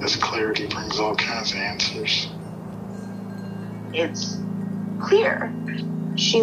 This clarity brings all kinds of answers. It's clear. She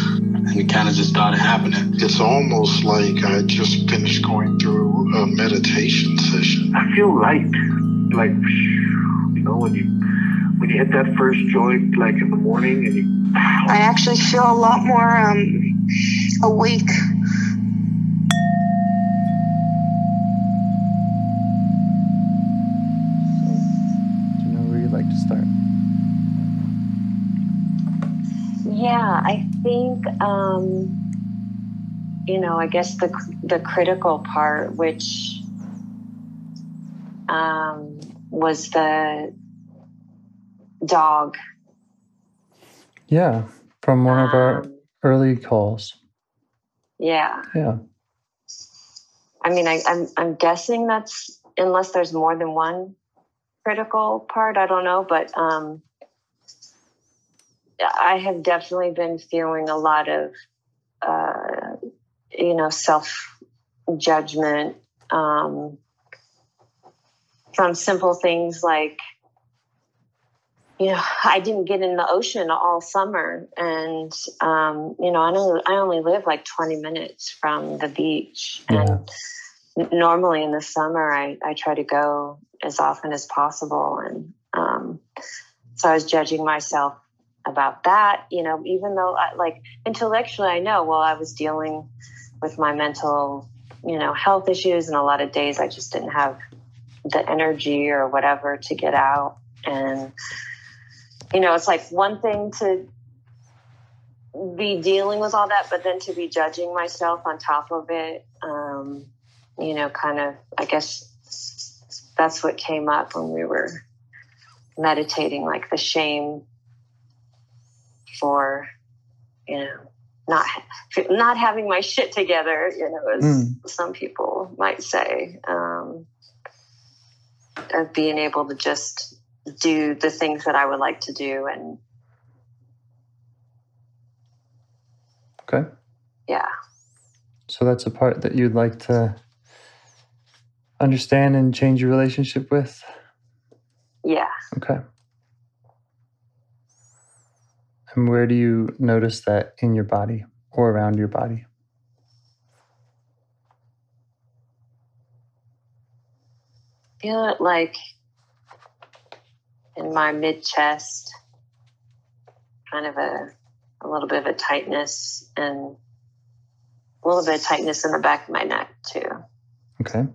it kind of just started happening. It's almost like I just finished going through a meditation session. I feel light. When you hit that first joint, in the morning, and I actually feel a lot more awake. Do you know where you'd like to start? Yeah, I think I guess the critical part, which was the dog. Yeah, from one of our early calls. Yeah. I mean, I'm guessing that's, unless there's more than one critical part, I don't know, but I have definitely been feeling a lot of self-judgment from simple things I didn't get in the ocean all summer, and I only live 20 minutes from the beach. Yeah. And normally in the summer, I try to go as often as possible, and so I was judging myself about that. Even though intellectually, I know I was dealing with my mental, health issues, and a lot of days I just didn't have the energy or whatever to get out and. It's one thing to be dealing with all that, but then to be judging myself on top of it, I guess that's what came up when we were meditating, the shame for, not having my shit together, as some people might say, of being able to just do the things that I would like to do. And okay. Yeah. So that's a part that you'd like to understand and change your relationship with? Yeah. Okay. And where do you notice that in your body or around your body? Feel it in my mid-chest, kind of a little bit of a tightness, and a little bit of tightness in the back of my neck, too. Okay.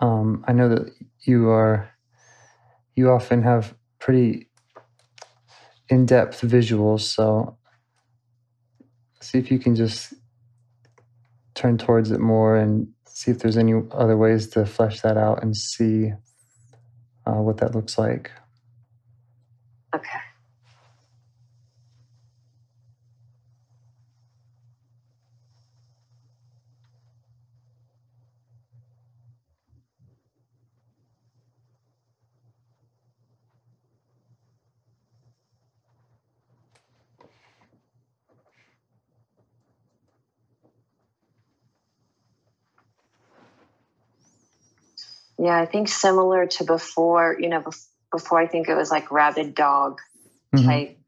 I know that you often have pretty in-depth visuals, so see if you can just turn towards it more and see if there's any other ways to flesh that out and see what that looks like. Okay. Yeah, I think similar to before, you know, before I think it was like rabid dog, mm-hmm. like,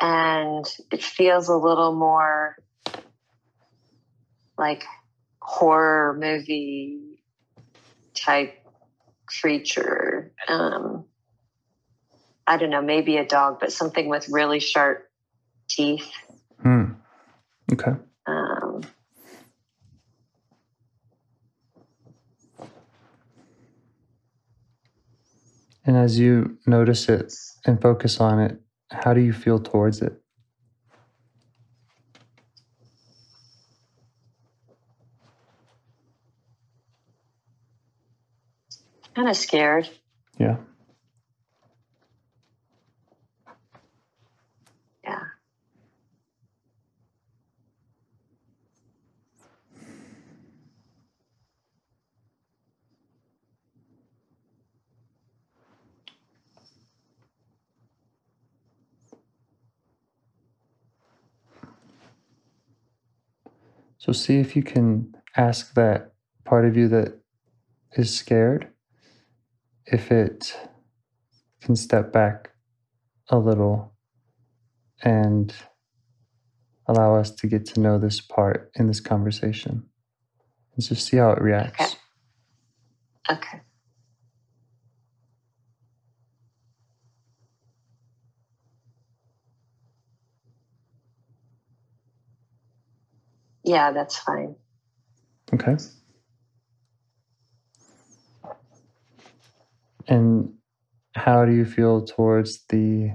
and it feels a little more like horror movie type creature. I don't know, maybe a dog, but something with really sharp teeth. Mm. Okay. And as you notice it and focus on it, how do you feel towards it? Kind of scared. Yeah. Yeah. So see if you can ask that part of you that is scared if it can step back a little and allow us to get to know this part in this conversation. And just see how it reacts. Okay. Yeah, that's fine. Okay. And how do you feel towards the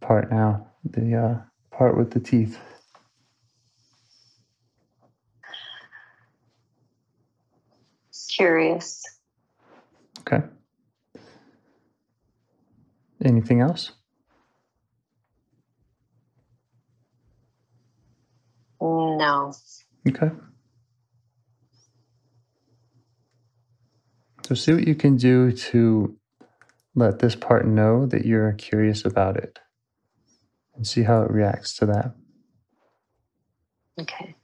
part now, the part with the teeth? Curious. Okay. Anything else? No. Okay. So see what you can do to let this part know that you're curious about it and see how it reacts to that. Okay.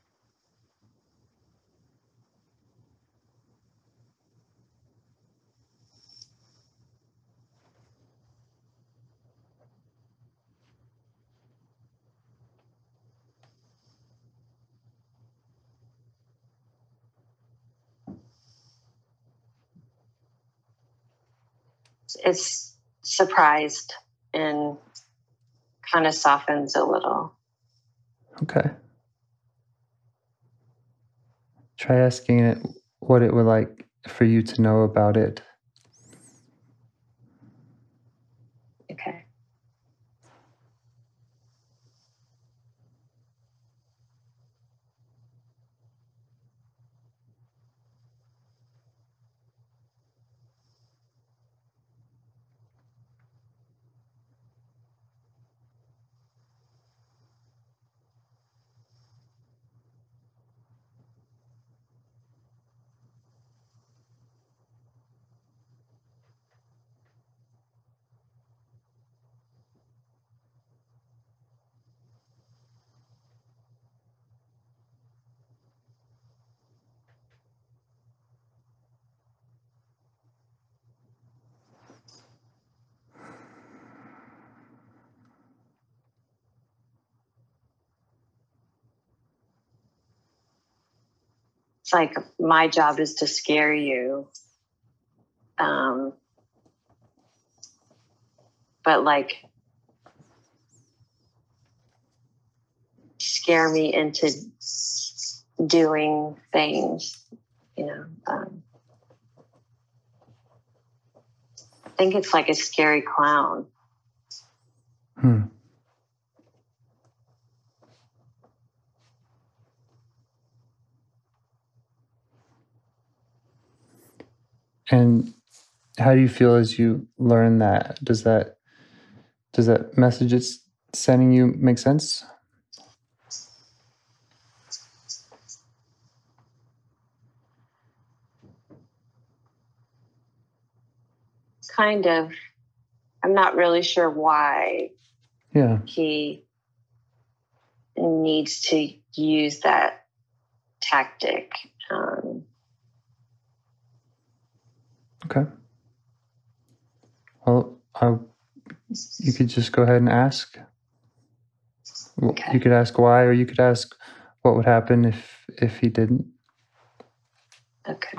It's surprised and kind of softens a little. Okay. Try asking it what it would like for you to know about it. Okay. It's like my job is to scare you, but like scare me into doing things, you know. I think it's like a scary clown. Hmm. And how do you feel as you learn that? Does that message it's sending you make sense? Kind of. I'm not really sure why he needs to use that tactic. Okay. Well, you could just go ahead and ask. Okay. You could ask why, or you could ask what would happen if he didn't. Okay.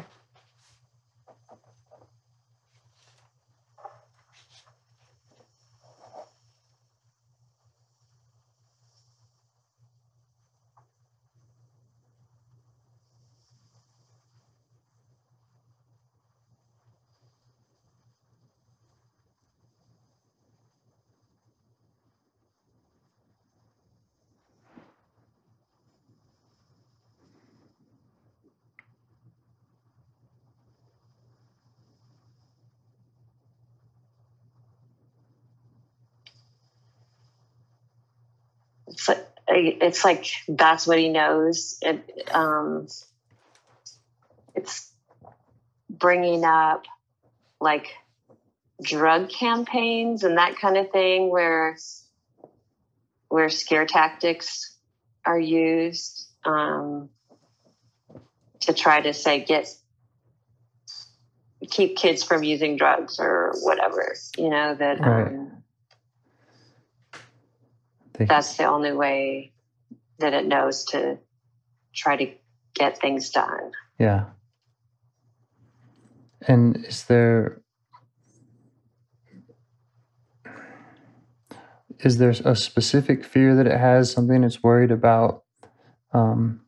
It's like that's what he knows. It's bringing up like drug campaigns and that kind of thing, where scare tactics are used to try to say keep kids from using drugs or whatever. You know that. Right. That's the only way that it knows to try to get things done. Yeah. And is there a specific fear that it has, something it's worried about? Why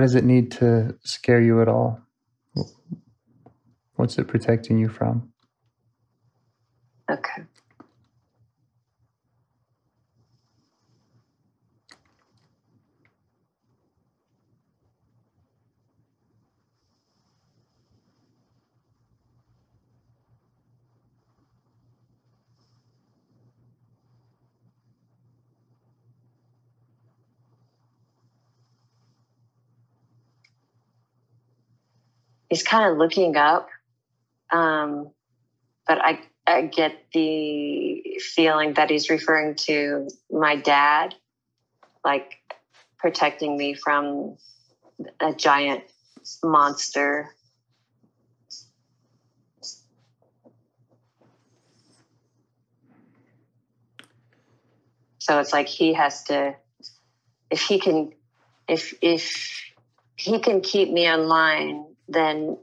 does it need to scare you at all? What's it protecting you from? Okay. He's kind of looking up, but I get the feeling that he's referring to my dad, like protecting me from a giant monster. So it's like he has to, if he can keep me in line, then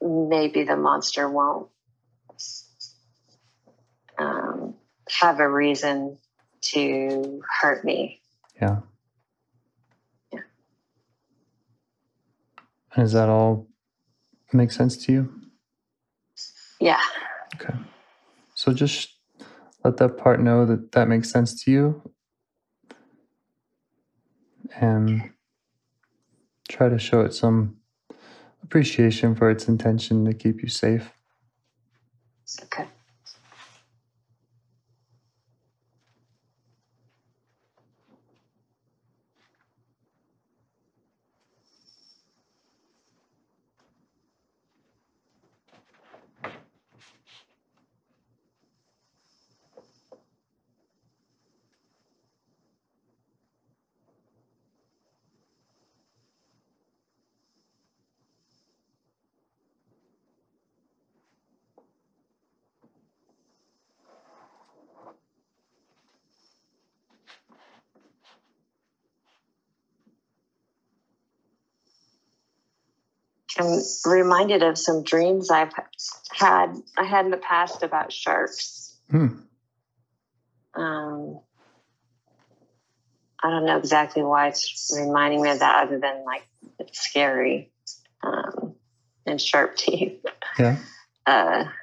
maybe the monster won't have a reason to hurt me. Yeah. Yeah. Does that all make sense to you? Yeah. Okay. So just let that part know that makes sense to you, and try to show it some appreciation for its intention to keep you safe. Okay. I'm reminded of some dreams I had in the past about sharks. I don't know exactly why it's reminding me of that, other than like it's scary and sharp teeth. Yeah. But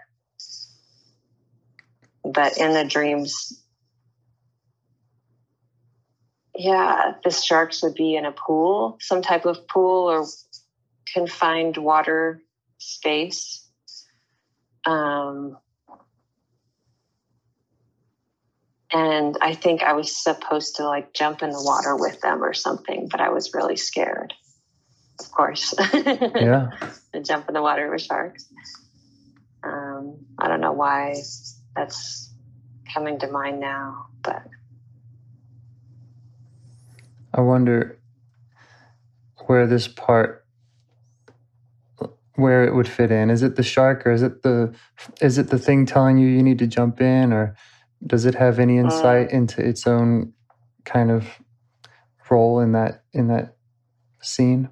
in the dreams, yeah, the sharks would be in a pool, some type of pool or confined water space, and I think I was supposed to like jump in the water with them or something, but I was really scared, of course. Yeah. To jump in the water with sharks. I don't know why that's coming to mind now, but I wonder where this part, where it would fit in. Is it the shark, or is it the thing telling you you need to jump in, or does it have any insight into its own kind of role in that scene?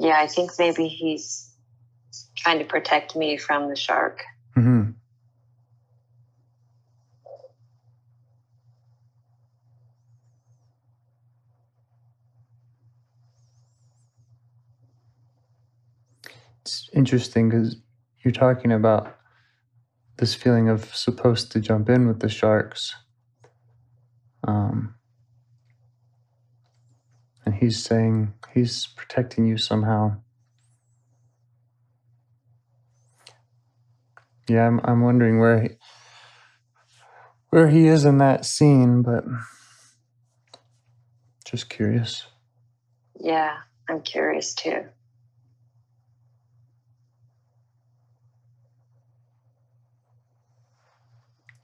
Yeah, I think maybe he's trying to protect me from the shark. Mm-hmm. It's interesting because you're talking about this feeling of supposed to jump in with the sharks. And he's saying he's protecting you somehow. Yeah, I'm wondering where he is in that scene, but just curious. Yeah, I'm curious too.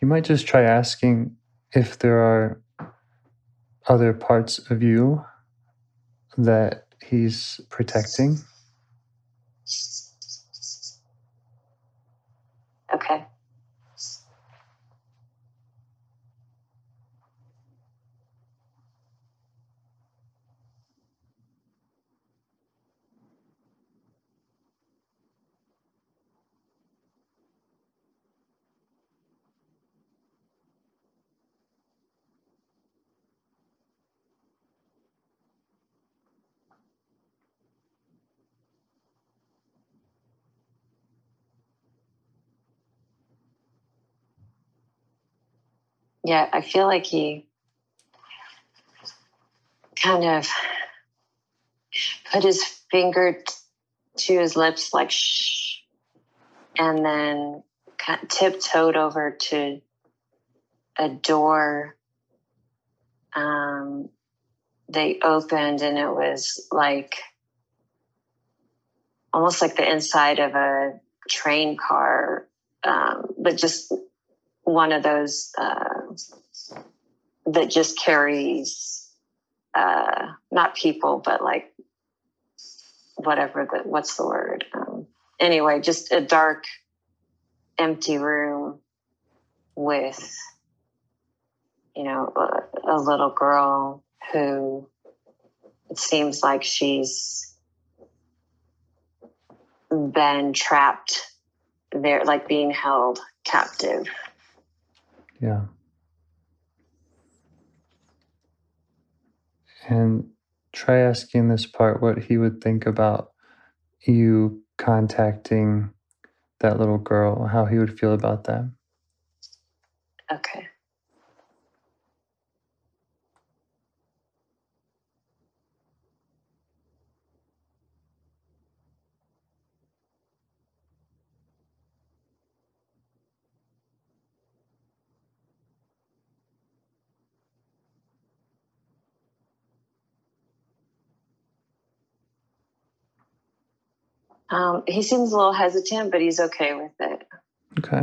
You might just try asking if there are other parts of you that he's protecting. Okay. Yeah, I feel like he kind of put his finger to his lips, like, shh, and then kind of tiptoed over to a door. They opened, and it was like almost like the inside of a train car, but just one of those that just carries not people, but like whatever the, what's the word? Anyway, just a dark, empty room with, you know, a little girl who it seems like she's been trapped there, like being held captive. Yeah. And try asking this part what he would think about you contacting that little girl, how he would feel about that. Okay. He seems a little hesitant, but he's okay with it. Okay.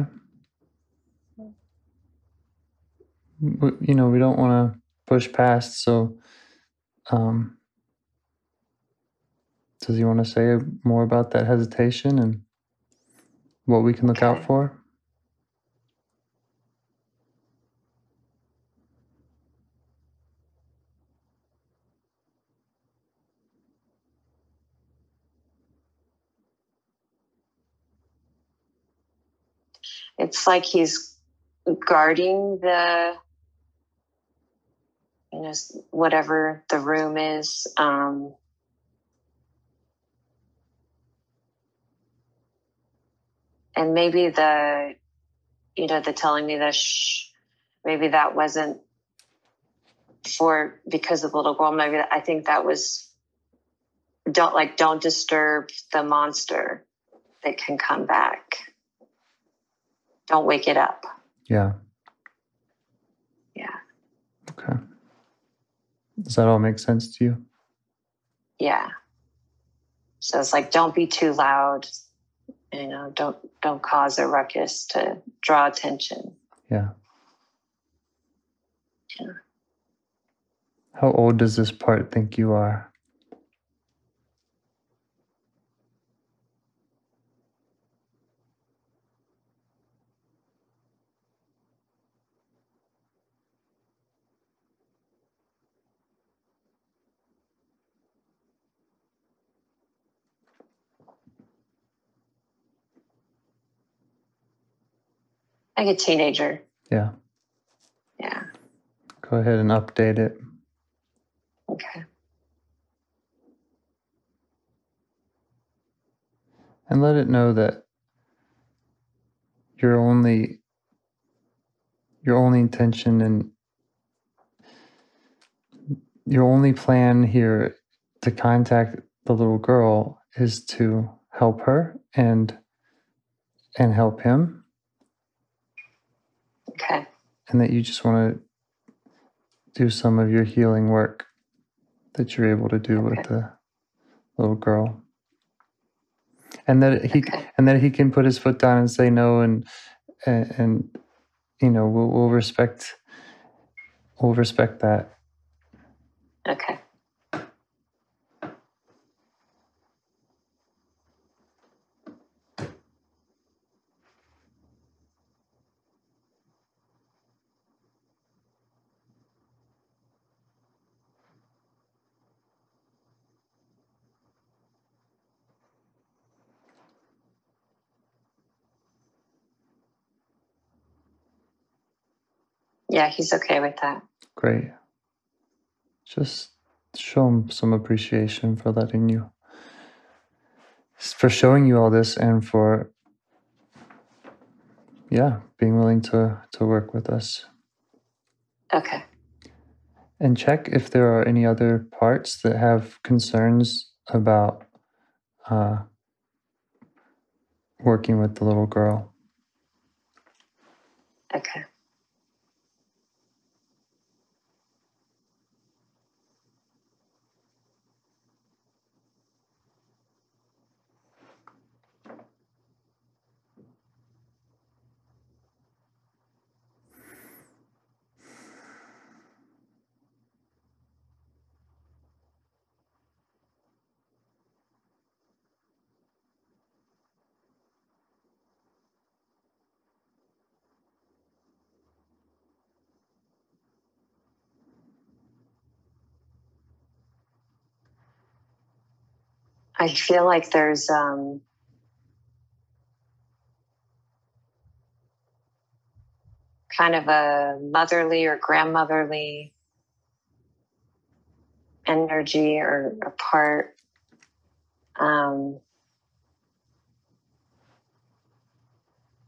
You know, we don't want to push past, so does he want to say more about that hesitation and what we can look out for? It's like he's guarding the, you know, whatever the room is. And maybe the, you know, the telling me that maybe that wasn't because of the little girl. Maybe I think that was don't disturb the monster that can come back. Don't wake it up. Yeah. Okay. Does that all make sense to you? Yeah. So it's like, don't be too loud. You know, don't cause a ruckus to draw attention. Yeah. Yeah. How old does this part think you are? Like a teenager. Yeah. Yeah. Go ahead and update it. Okay. And let it know that your only intention and your only plan here to contact the little girl is to help her and help him. Okay. And that you just want to do some of your healing work that you're able to do with the little girl. And that he can put his foot down and say no, and you know, we'll respect that. Okay. Yeah, he's okay with that. Great. Just show him some appreciation for letting you, for showing you all this, and for, yeah, being willing to work with us. Okay. And check if there are any other parts that have concerns about working with the little girl. Okay. I feel like there's kind of a motherly or grandmotherly energy or a part.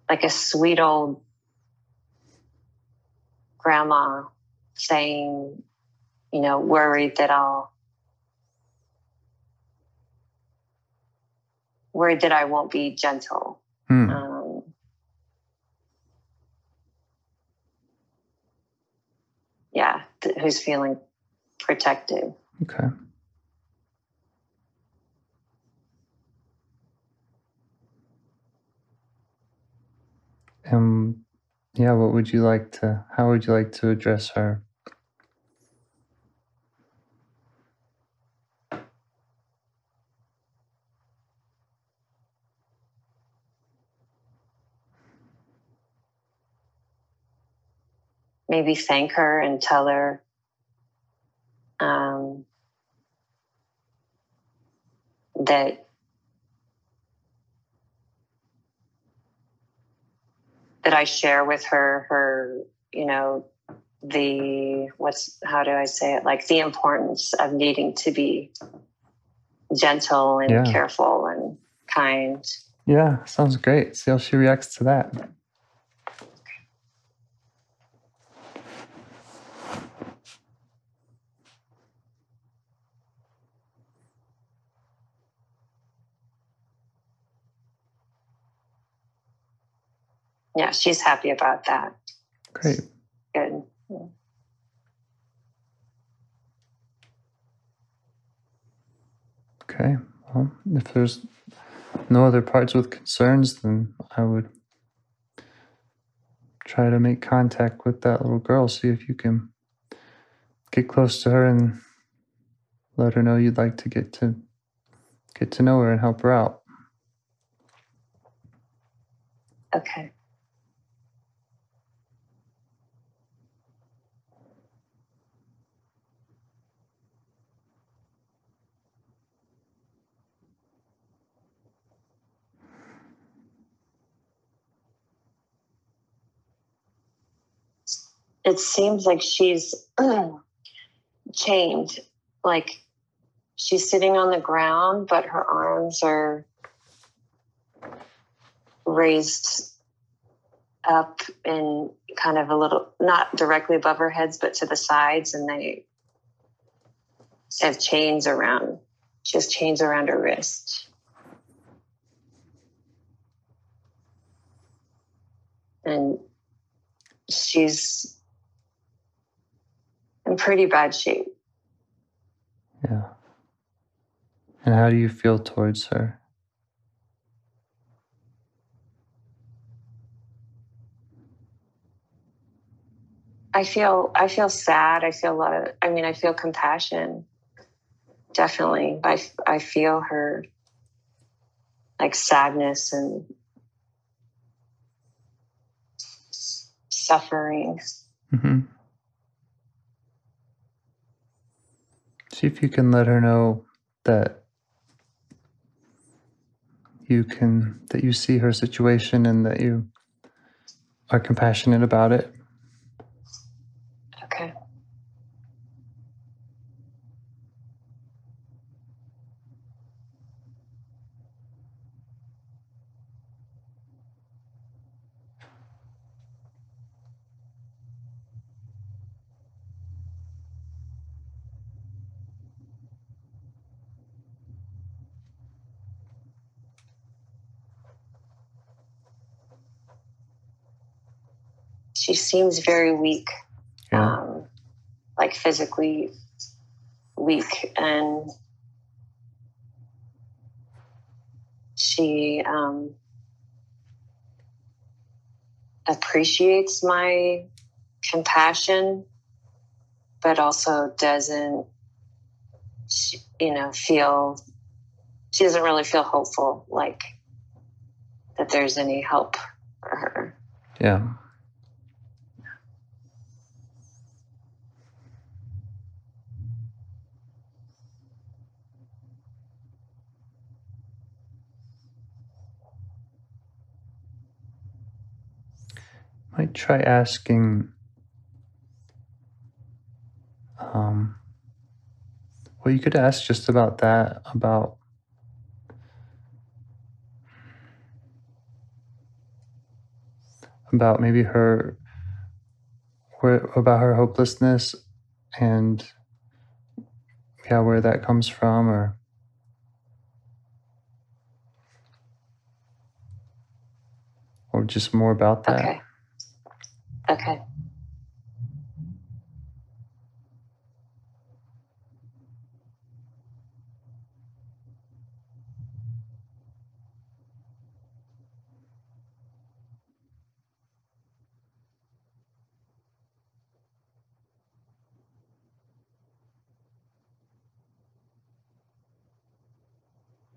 Like a sweet old grandma saying, you know, worried that I won't be gentle. Mm. Who's feeling protected. Okay. How would you like to address her? Maybe thank her and tell her that I share with her, you know, the importance of needing to be gentle and careful and kind. Yeah, sounds great. See how she reacts to that. Yeah, she's happy about that. Great. Good. Yeah. Okay, well, if there's no other parts with concerns, then I would try to make contact with that little girl, see if you can get close to her and let her know you'd like to get to know her and help her out. Okay. It seems like she's chained, like she's sitting on the ground, but her arms are raised up and kind of a little, not directly above her heads, but to the sides, and they have chains around, she has chains around her wrist. And she's in pretty bad shape. Yeah. And how do you feel towards her? I feel sad. I feel a lot of, I mean, I feel compassion, definitely. I feel her, like, sadness and suffering. Mm-hmm. See if you can let her know that you see her situation and that you are compassionate about it. Okay. She seems very weak, yeah. Like physically weak, and she appreciates my compassion, but also doesn't really feel hopeful, like that there's any help for her. Yeah. Might try asking well, you could ask just about that, about maybe her, about her hopelessness and yeah, where that comes from, or just more about that. Okay. Okay.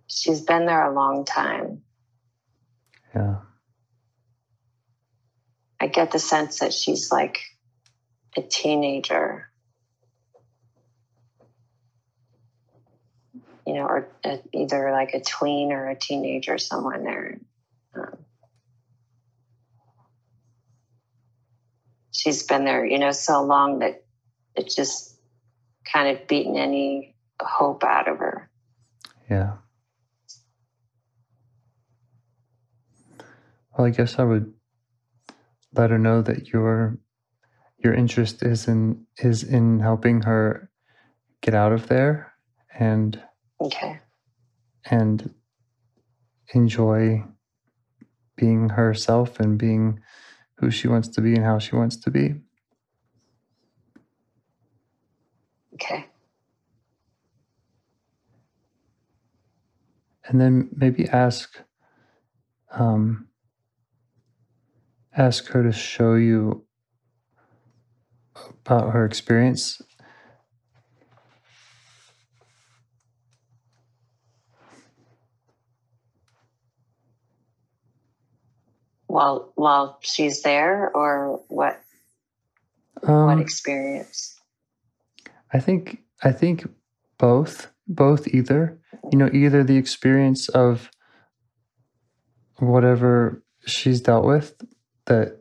She's been there a long time. Yeah. I get the sense that she's like a teenager, you know, or either like a tween or a teenager, somewhere in there. She's been there, you know, so long that it's just kind of beaten any hope out of her. Yeah. Well, I guess I would let her know that your interest is in helping her get out of there and okay, and enjoy being herself and being who she wants to be and how she wants to be. Okay. and then maybe ask her to show you about her experience. While she's there, or what experience? I think both either. You know, either the experience of whatever she's dealt with that,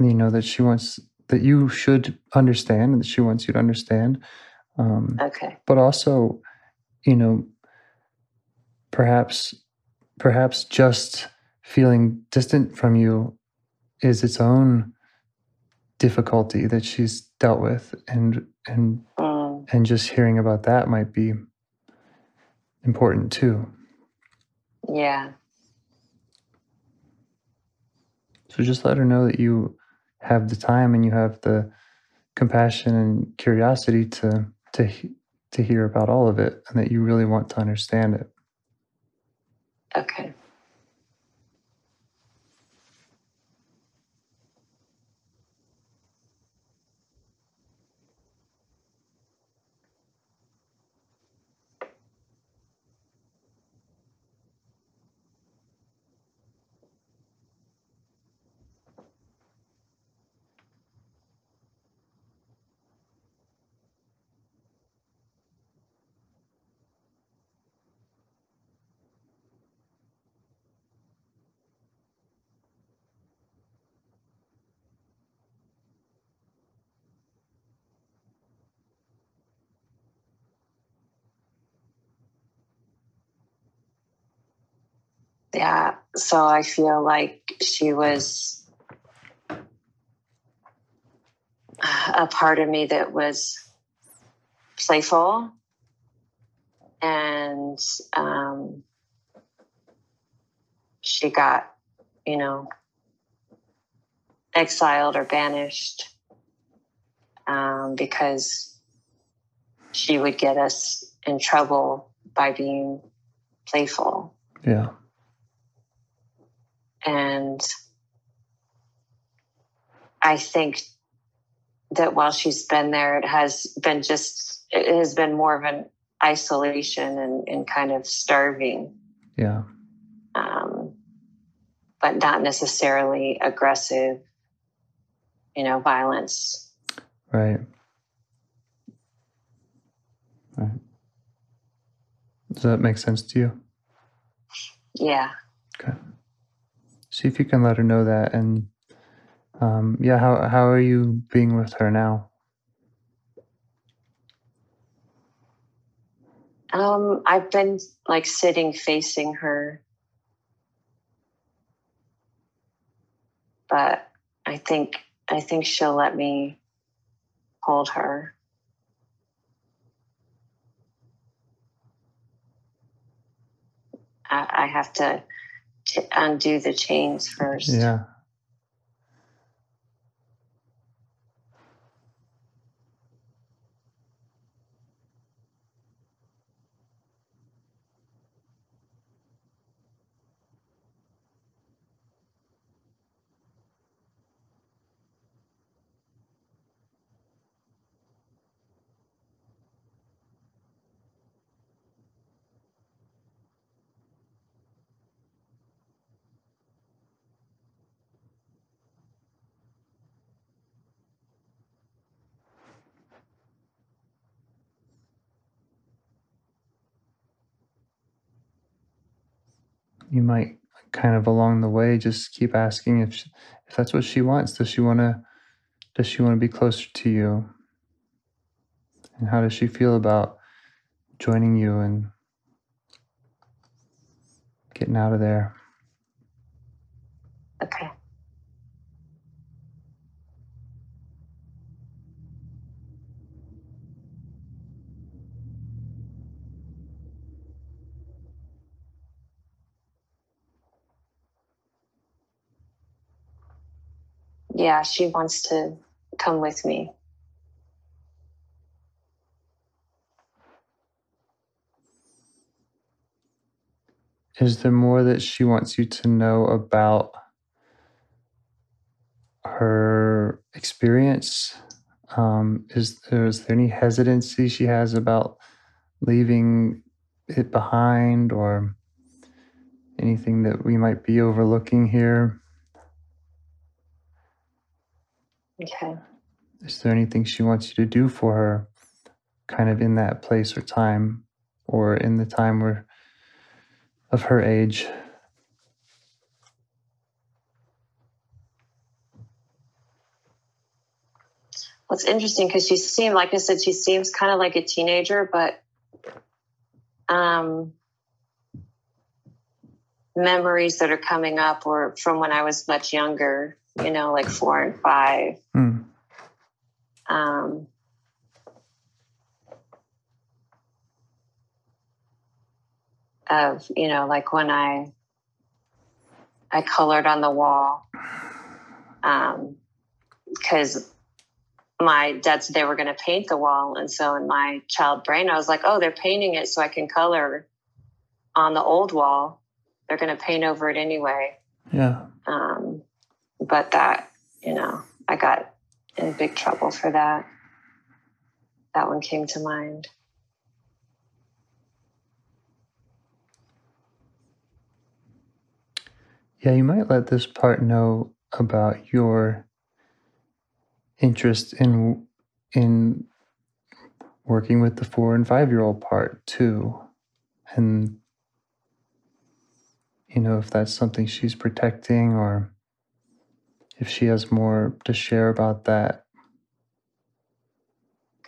you know, that she wants, that you should understand, and that she wants you to understand. Okay. But also, you know, perhaps just feeling distant from you is its own difficulty that she's dealt with, and just hearing about that might be important too. Yeah. So just let her know that you have the time and you have the compassion and curiosity to hear about all of it, and that you really want to understand it. Okay. Yeah, so I feel like she was a part of me that was playful and she got, you know, exiled or banished because she would get us in trouble by being playful. Yeah. And I think that while she's been there, it has been more of an isolation and kind of starving. Yeah. But not necessarily aggressive, you know, violence. Right. Right. Does that make sense to you? Yeah. Okay. See if you can let her know that, and yeah, how are you being with her now? I've been like sitting facing her, but I think she'll let me hold her. I have to undo the chains first. Yeah. You might kind of along the way just keep asking if that's what she wants. Does she want to be closer to you? And how does she feel about joining you and getting out of there? Okay. Yeah, she wants to come with me. Is there more that she wants you to know about her experience? Is there any hesitancy she has about leaving it behind, or anything that we might be overlooking here? Okay. Is there anything she wants you to do for her kind of in that place or time, or in the time where of her age? Well, it's interesting because she seemed, like I said, she seems kind of like a teenager, but memories that are coming up were from when I was much younger, you know, like 4 and 5. Mm. Of, you know, like when I colored on the wall, because my dad said they were going to paint the wall. And so in my child brain, I was like, oh, they're painting it so I can color on the old wall. They're going to paint over it anyway. Yeah. But that, you know, I got in big trouble for that. That one came to mind. Yeah, you might let this part know about your interest in working with the 4 and 5-year-old part too. And, you know, if that's something she's protecting, or if she has more to share about that.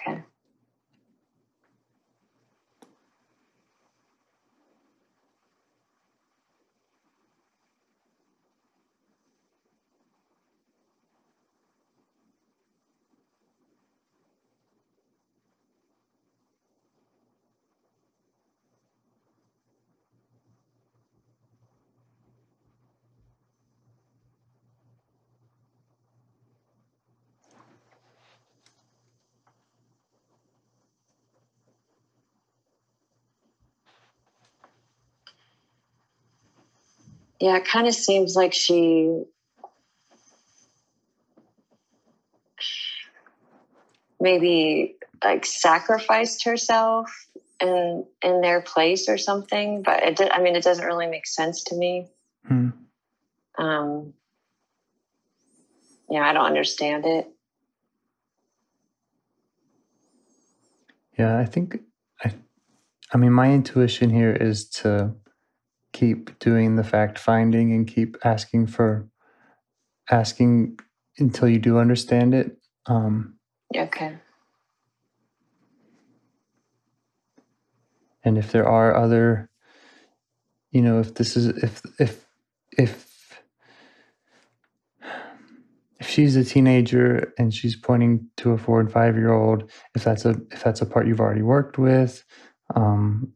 Okay. Yeah, it kind of seems like she maybe like sacrificed herself in their place or something. But it doesn't really make sense to me. Hmm. Yeah, I don't understand it. Yeah, I think I mean my intuition here is to keep doing the fact finding and keep asking until you do understand it. Okay. And if there are other, you know, if she's a teenager and she's pointing to a 4 and 5-year-old, if that's a part you've already worked with, or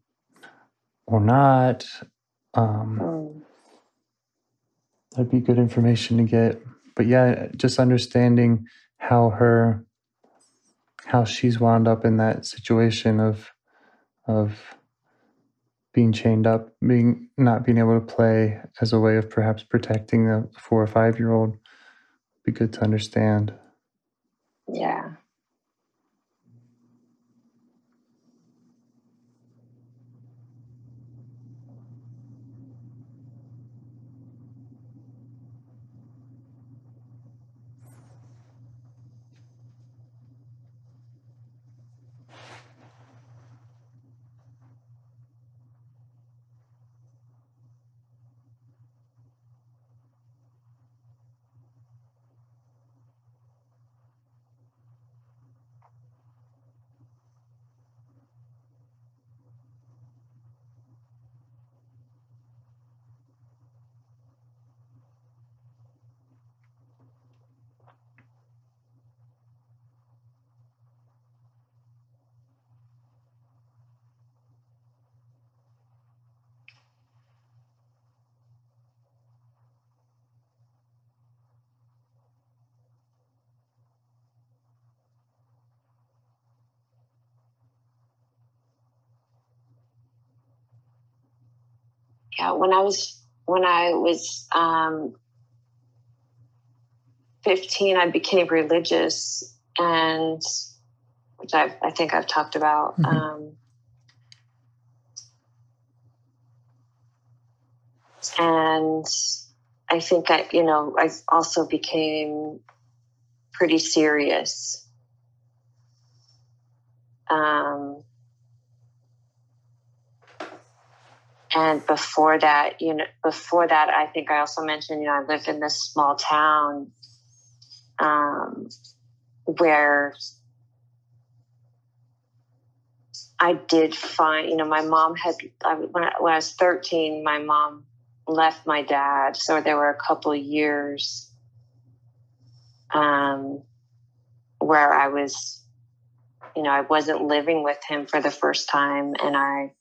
not. That'd be good information to get. But yeah, just understanding how she's wound up in that situation of being chained up, not being able to play, as a way of perhaps protecting the 4 or 5-year-old would be good to understand. Yeah. Yeah, when I was 15, I became religious, and which I think I've talked about. Mm-hmm. And I think I also became pretty serious. And before that, I think I also mentioned, I lived in this small town where I did find, my mom had, when I was 13, my mom left my dad. So there were a couple of years where I was, I wasn't living with him for the first time. And I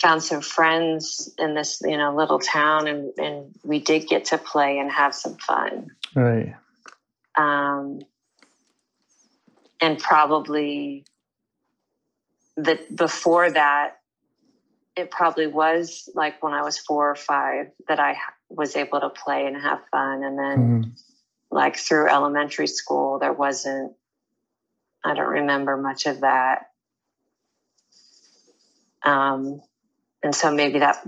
found some friends in this, little town, and we did get to play and have some fun. Right. And probably before that, it probably was like when I was 4 or 5 that I was able to play and have fun. And then like through elementary school, I don't remember much of that. And so maybe that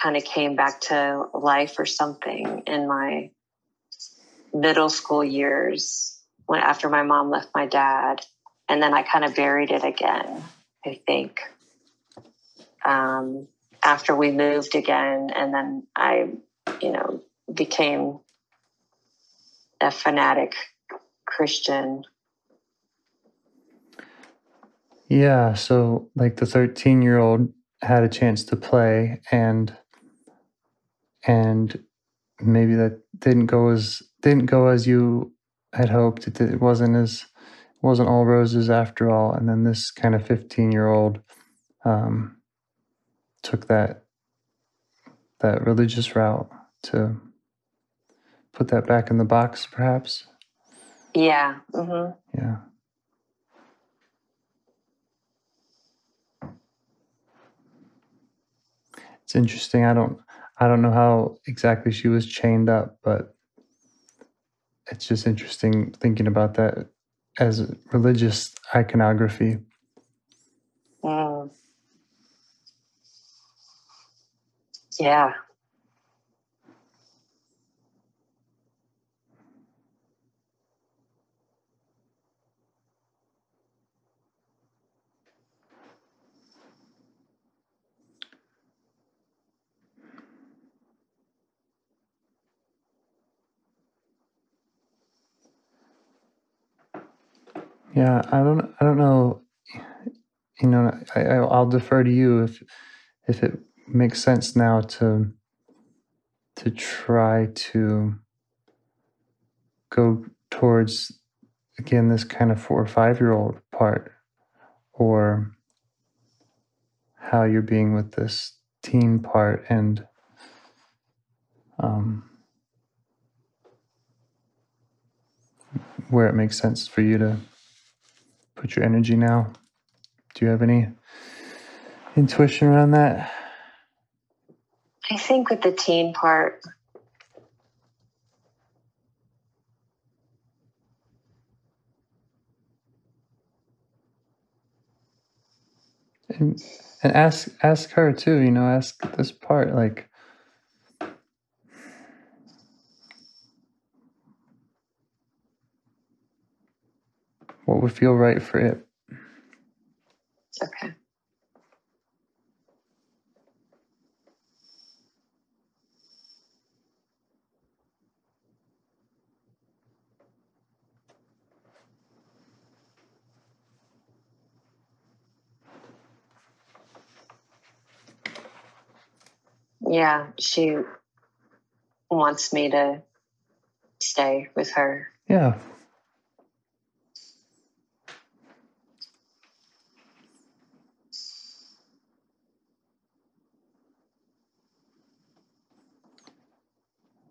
kind of came back to life or something in my middle school years after my mom left my dad. And then I kind of buried it again, I think. After we moved again, and then I, became a fanatic Christian. Yeah. So like the 13-year-old had a chance to play, and maybe that didn't go as you had hoped. It wasn't all roses after all. And then this kind of 15-year-old, took that religious route to put that back in the box, perhaps. Yeah. Mm-hmm. Yeah. It's interesting. I don't know how exactly she was chained up, but it's just interesting thinking about that as religious iconography. Mm. Yeah. Yeah, I don't know. I'll defer to you if it makes sense now to try to go towards, again, this kind of 4 or 5-year-old part, or how you're being with this teen part, and where it makes sense for you to put your energy now. Do you have any intuition around that? I think with the teen part, and ask her too. Ask this part, like, what would feel right for it. Okay. Yeah, she wants me to stay with her. Yeah.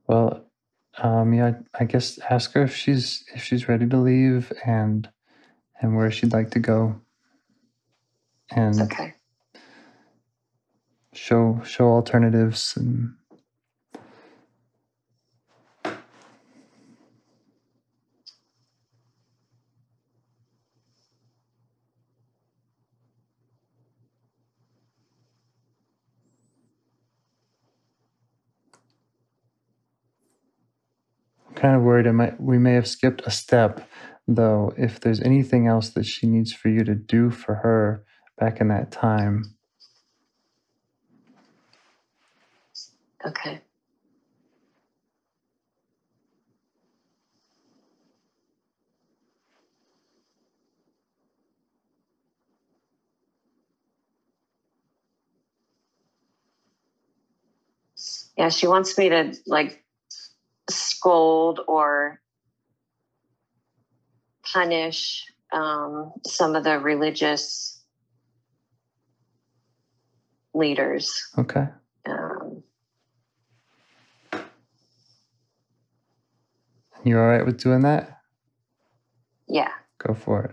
Well, I guess ask her if she's ready to leave and where she'd like to go. And okay. show alternatives and kind of worried we may have skipped a step, though. If there's anything else that she needs for you to do for her back in that time. Okay. Yeah, she wants me to like scold or punish some of the religious leaders. Okay. You all right with doing that? Yeah. Go for it.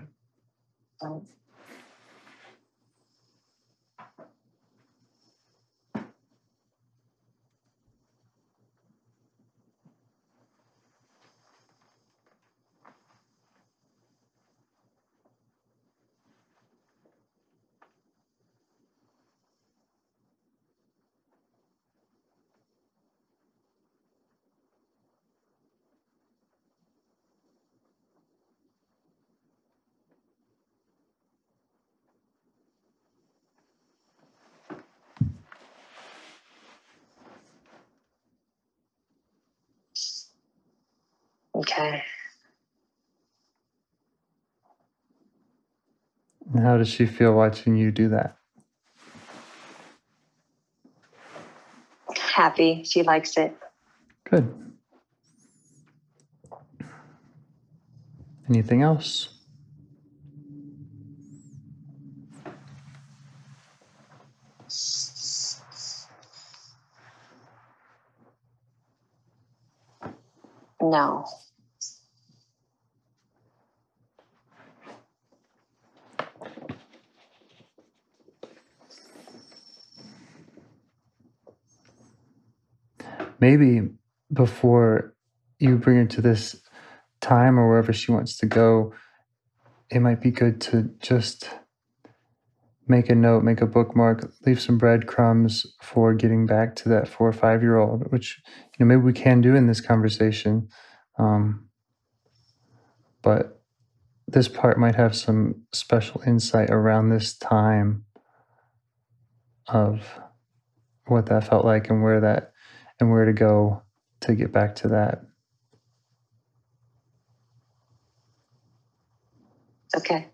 Okay. And how does she feel watching you do that? Happy. She likes it. Good. Anything else? No. Maybe before you bring her to this time or wherever she wants to go, it might be good to just make a note, make a bookmark, leave some breadcrumbs for getting back to that 4 or 5-year-old, which maybe we can do in this conversation. But this part might have some special insight around this time of what that felt like and where that and where to go to get back to that. Okay.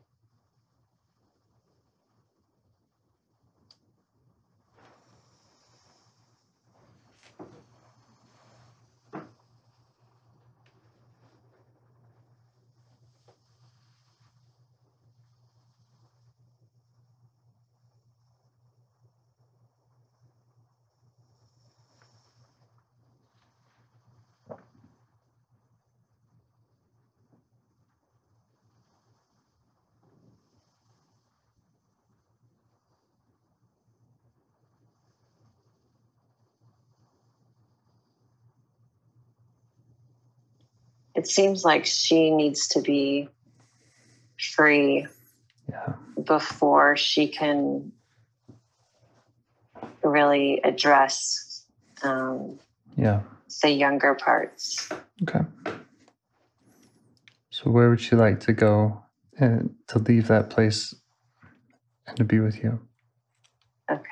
It seems like she needs to be free before she can really address the younger parts. Okay. So where would she like to go and to leave that place and to be with you? Okay.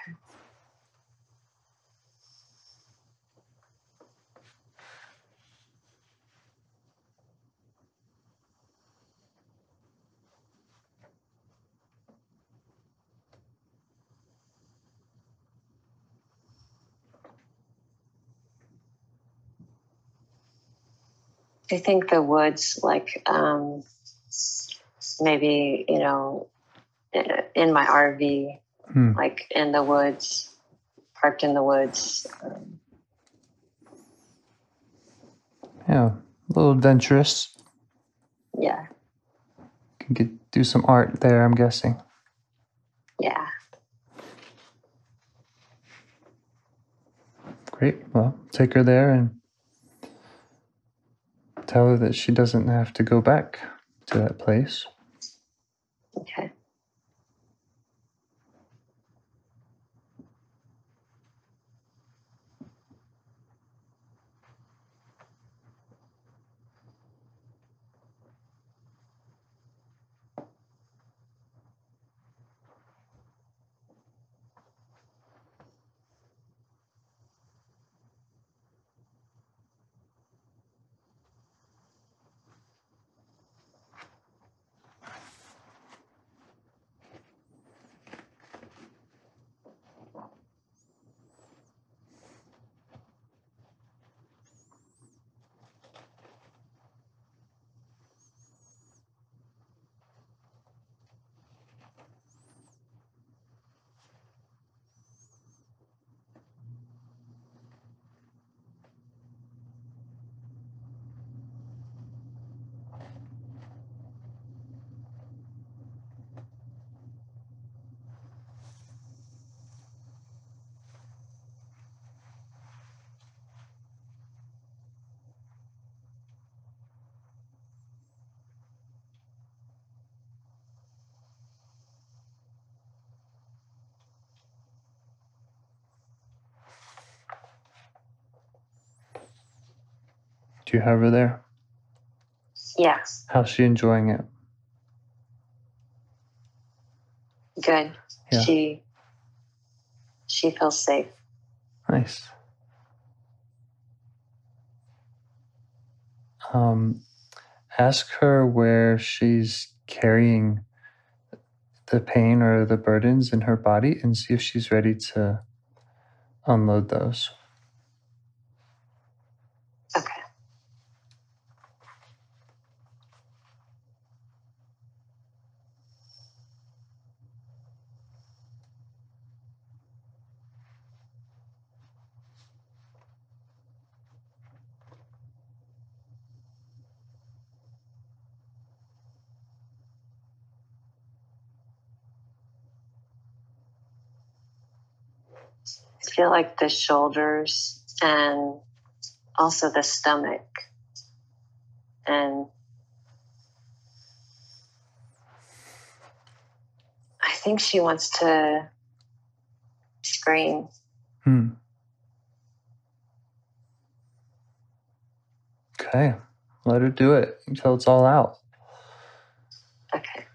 I think the woods, like maybe, in my RV, like in the woods, parked in the woods. A little adventurous. Yeah. Can do some art there, I'm guessing. Yeah. Great. Well, take her there and tell her that she doesn't have to go back to that place. Okay. Do you have her there? Yes. How's she enjoying it? Good. Yeah. She feels safe. Nice. Ask her where she's carrying the pain or the burdens in her body and see if she's ready to unload those. I feel like the shoulders and also the stomach and I think she wants to scream. Okay, let her do it until it's all out. Okay.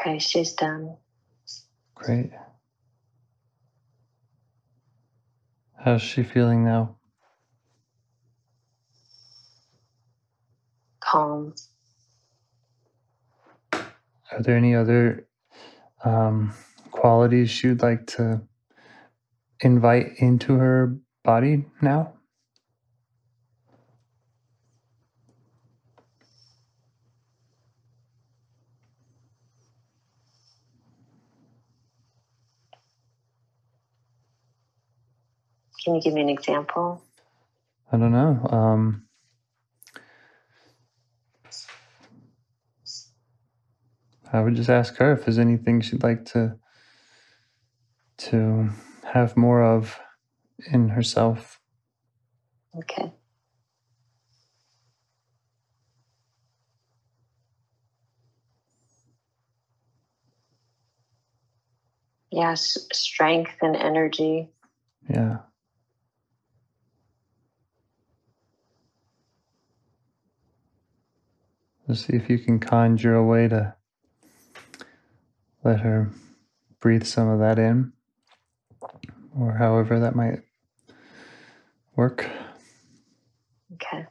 Okay, she's done. Great. How's she feeling now? Calm. Are there any other qualities you'd like to invite into her body now? Can you give me an example? I don't know. I would just ask her if there's anything she'd like to have more of in herself. Okay. Yes, strength and energy. Yeah. Let's see if you can conjure a way to let her breathe some of that in, or however that might work. Okay.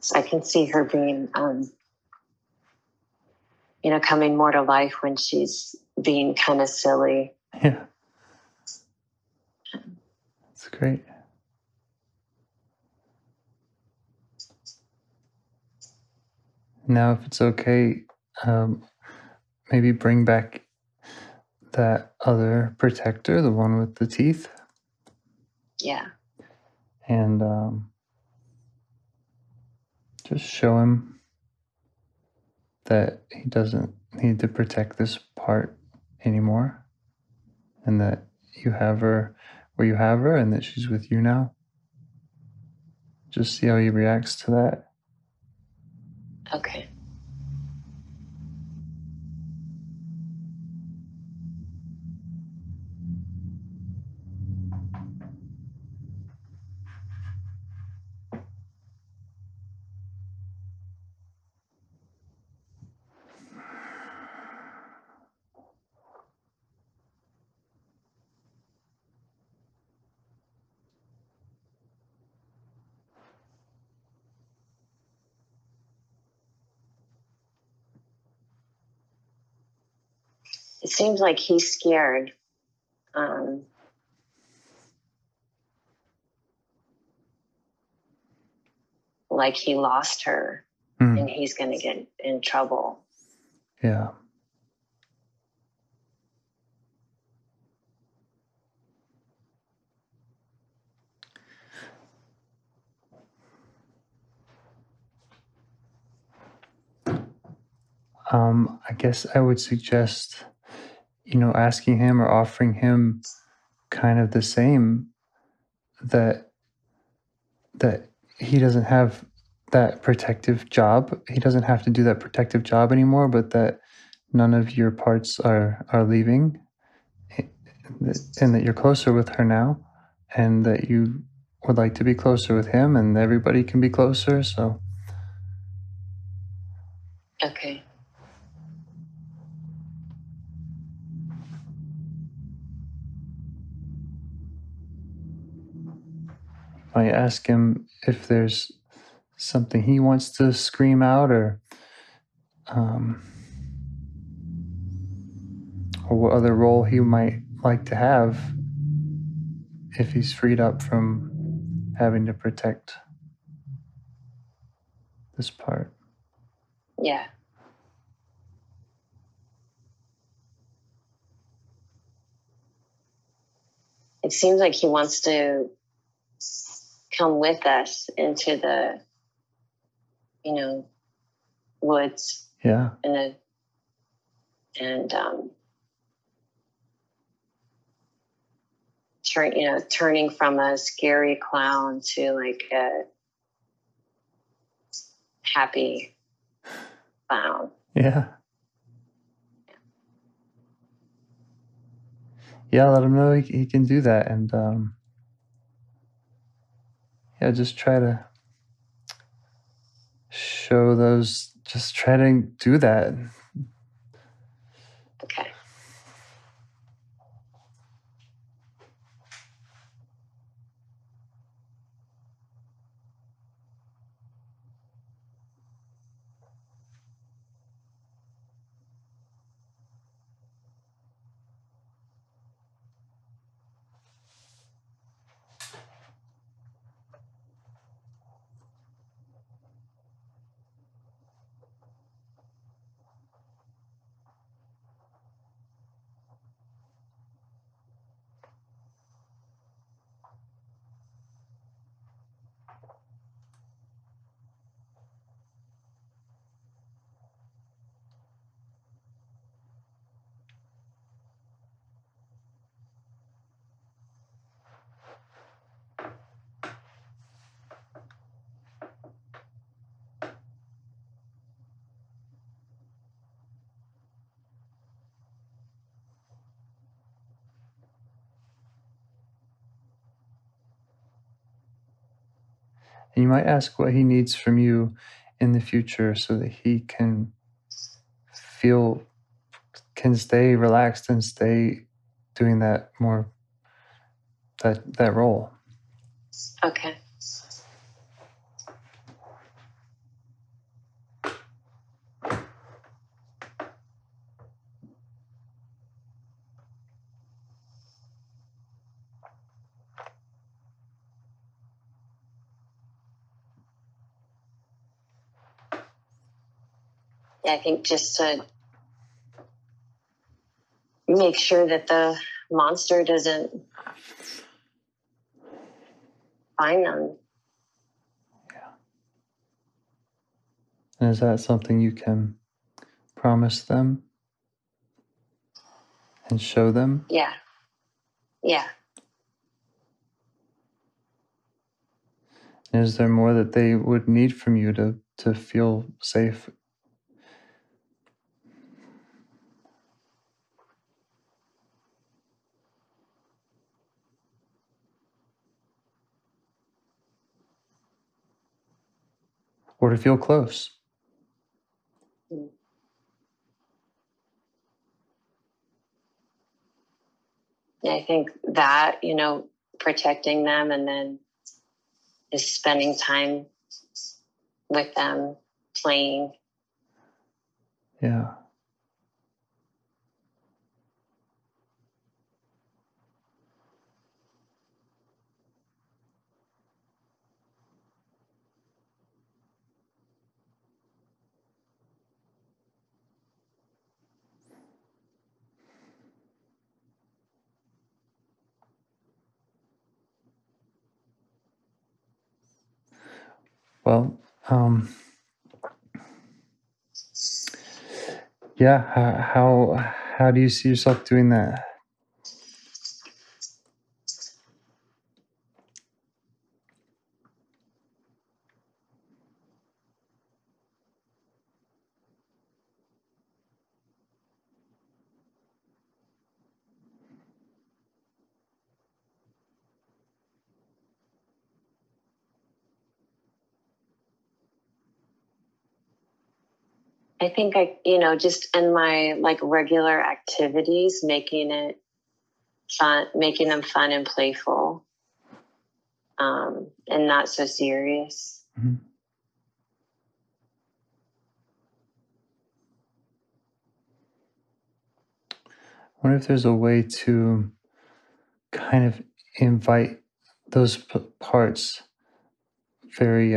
So I can see her being, coming more to life when she's being kind of silly. Yeah. That's great. Now, if it's okay, maybe bring back that other protector, the one with the teeth. Yeah. And just show him that he doesn't need to protect this part anymore, and that you have her where you have her and that she's with you now. Just see how he reacts to that. Okay. It seems like he's scared. Like he lost her and he's going to get in trouble. Yeah. I guess I would suggest, you know, asking him or offering him kind of the same, that he doesn't have that protective job. He doesn't have to do that protective job anymore, but that none of your parts are leaving, and that you're closer with her now, and that you would like to be closer with him, and everybody can be closer. So. Okay. I ask him if there's something he wants to scream out, or what other role he might like to have if he's freed up from having to protect this part. Yeah. It seems like he wants to come with us into the, you know, woods. Yeah. And turning from a scary clown to like a happy clown. Yeah. Yeah. Let him know he can do that. And, yeah, just try to show those, just try to do that. Okay. And you might ask what he needs from you in the future so that he can stay relaxed and stay doing that more, that role. Okay. I think just to make sure that the monster doesn't find them. Yeah. And is that something you can promise them and show them? Yeah. Yeah. And is there more that they would need from you to feel safe? Or to feel close. I think that, you know, protecting them and then just spending time with them, playing. Yeah. Well, yeah, how do you see yourself doing that? I think just in my regular activities, making it fun, making them fun and playful, and not so serious. Mm-hmm. I wonder if there's a way to kind of invite those parts very,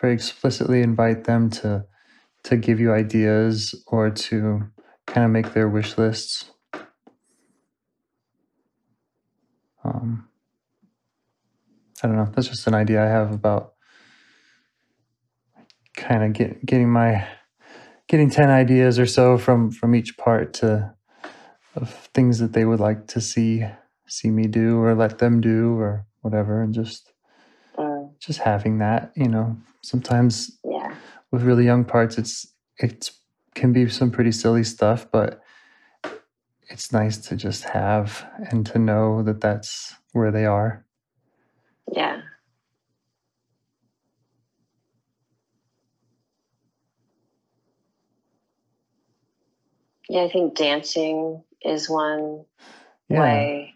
very explicitly, invite them to give you ideas or to kind of make their wish lists. I don't know. That's just an idea I have about kind of getting 10 ideas or so from each part of things that they would like to see me do or let them do or whatever. And just having that, you know, sometimes. Yeah. With really young parts, it can be some pretty silly stuff, but it's nice to just have and to know that that's where they are. Yeah. Yeah, I think dancing is one way.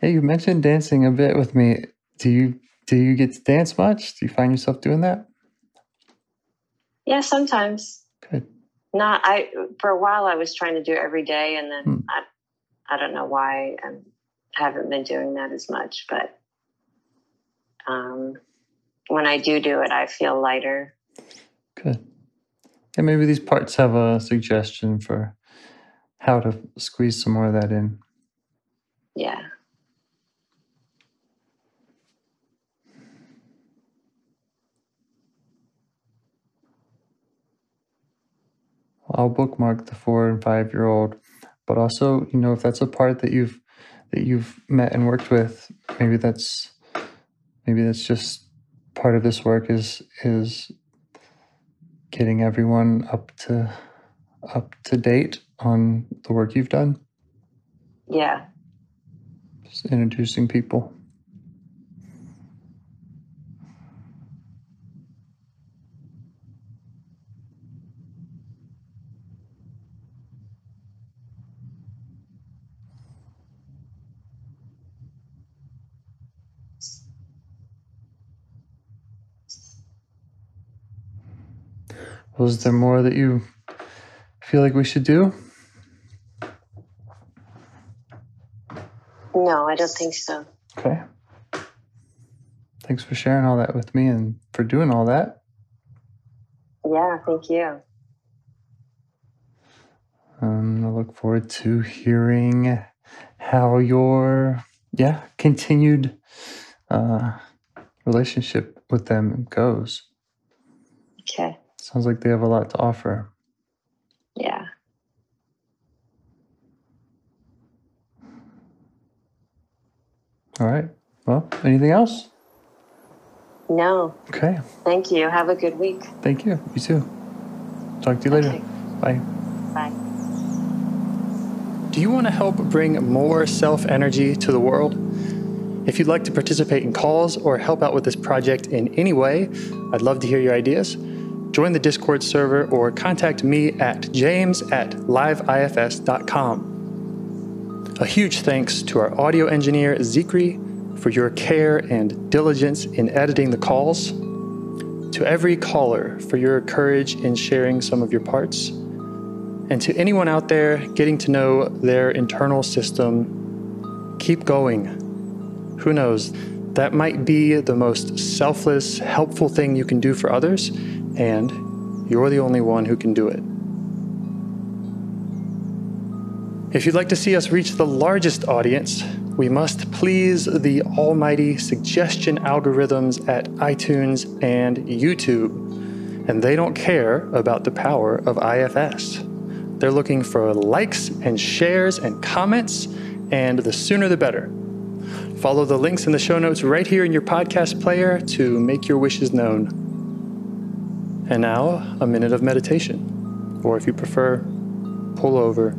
Hey, you mentioned dancing a bit with me. Do you get to dance much? Do you find yourself doing that? Yeah, sometimes. Good. For a while I was trying to do it every day, and then I don't know why I haven't been doing that as much, but when I do it, I feel lighter. Good. And maybe these parts have a suggestion for how to squeeze some more of that in. Yeah. I'll bookmark the 4- and 5-year-old, but also, you know, if that's a part that you've met and worked with, maybe that's just part of this work is getting everyone up to date on the work you've done. Yeah. Just introducing people. Was there more that you feel like we should do? No, I don't think so. Okay. Thanks for sharing all that with me and for doing all that. Yeah, thank you. I look forward to hearing how your continued relationship with them goes. Okay. Sounds like they have a lot to offer. Yeah. All right. Well, anything else? No. Okay. Thank you. Have a good week. Thank you. You too. Talk to you later. Bye. Bye. Do you want to help bring more self-energy to the world? If you'd like to participate in calls or help out with this project in any way, I'd love to hear your ideas. Join the Discord server or contact me at james@liveifs.com. A huge thanks to our audio engineer, Zikri, for your care and diligence in editing the calls, to every caller for your courage in sharing some of your parts, and to anyone out there getting to know their internal system, keep going. Who knows? That might be the most selfless, helpful thing you can do for others, and you're the only one who can do it. If you'd like to see us reach the largest audience, we must please the almighty suggestion algorithms at iTunes and YouTube. And they don't care about the power of IFS. They're looking for likes and shares and comments, and the sooner the better. Follow the links in the show notes right here in your podcast player to make your wishes known. And now, a minute of meditation. Or if you prefer, pull over.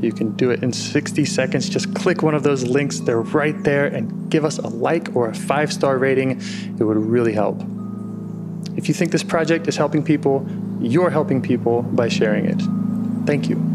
You can do it in 60 seconds. Just click one of those links. They're right there, and give us a like or a 5-star rating. It would really help. If you think this project is helping people, you're helping people by sharing it. Thank you.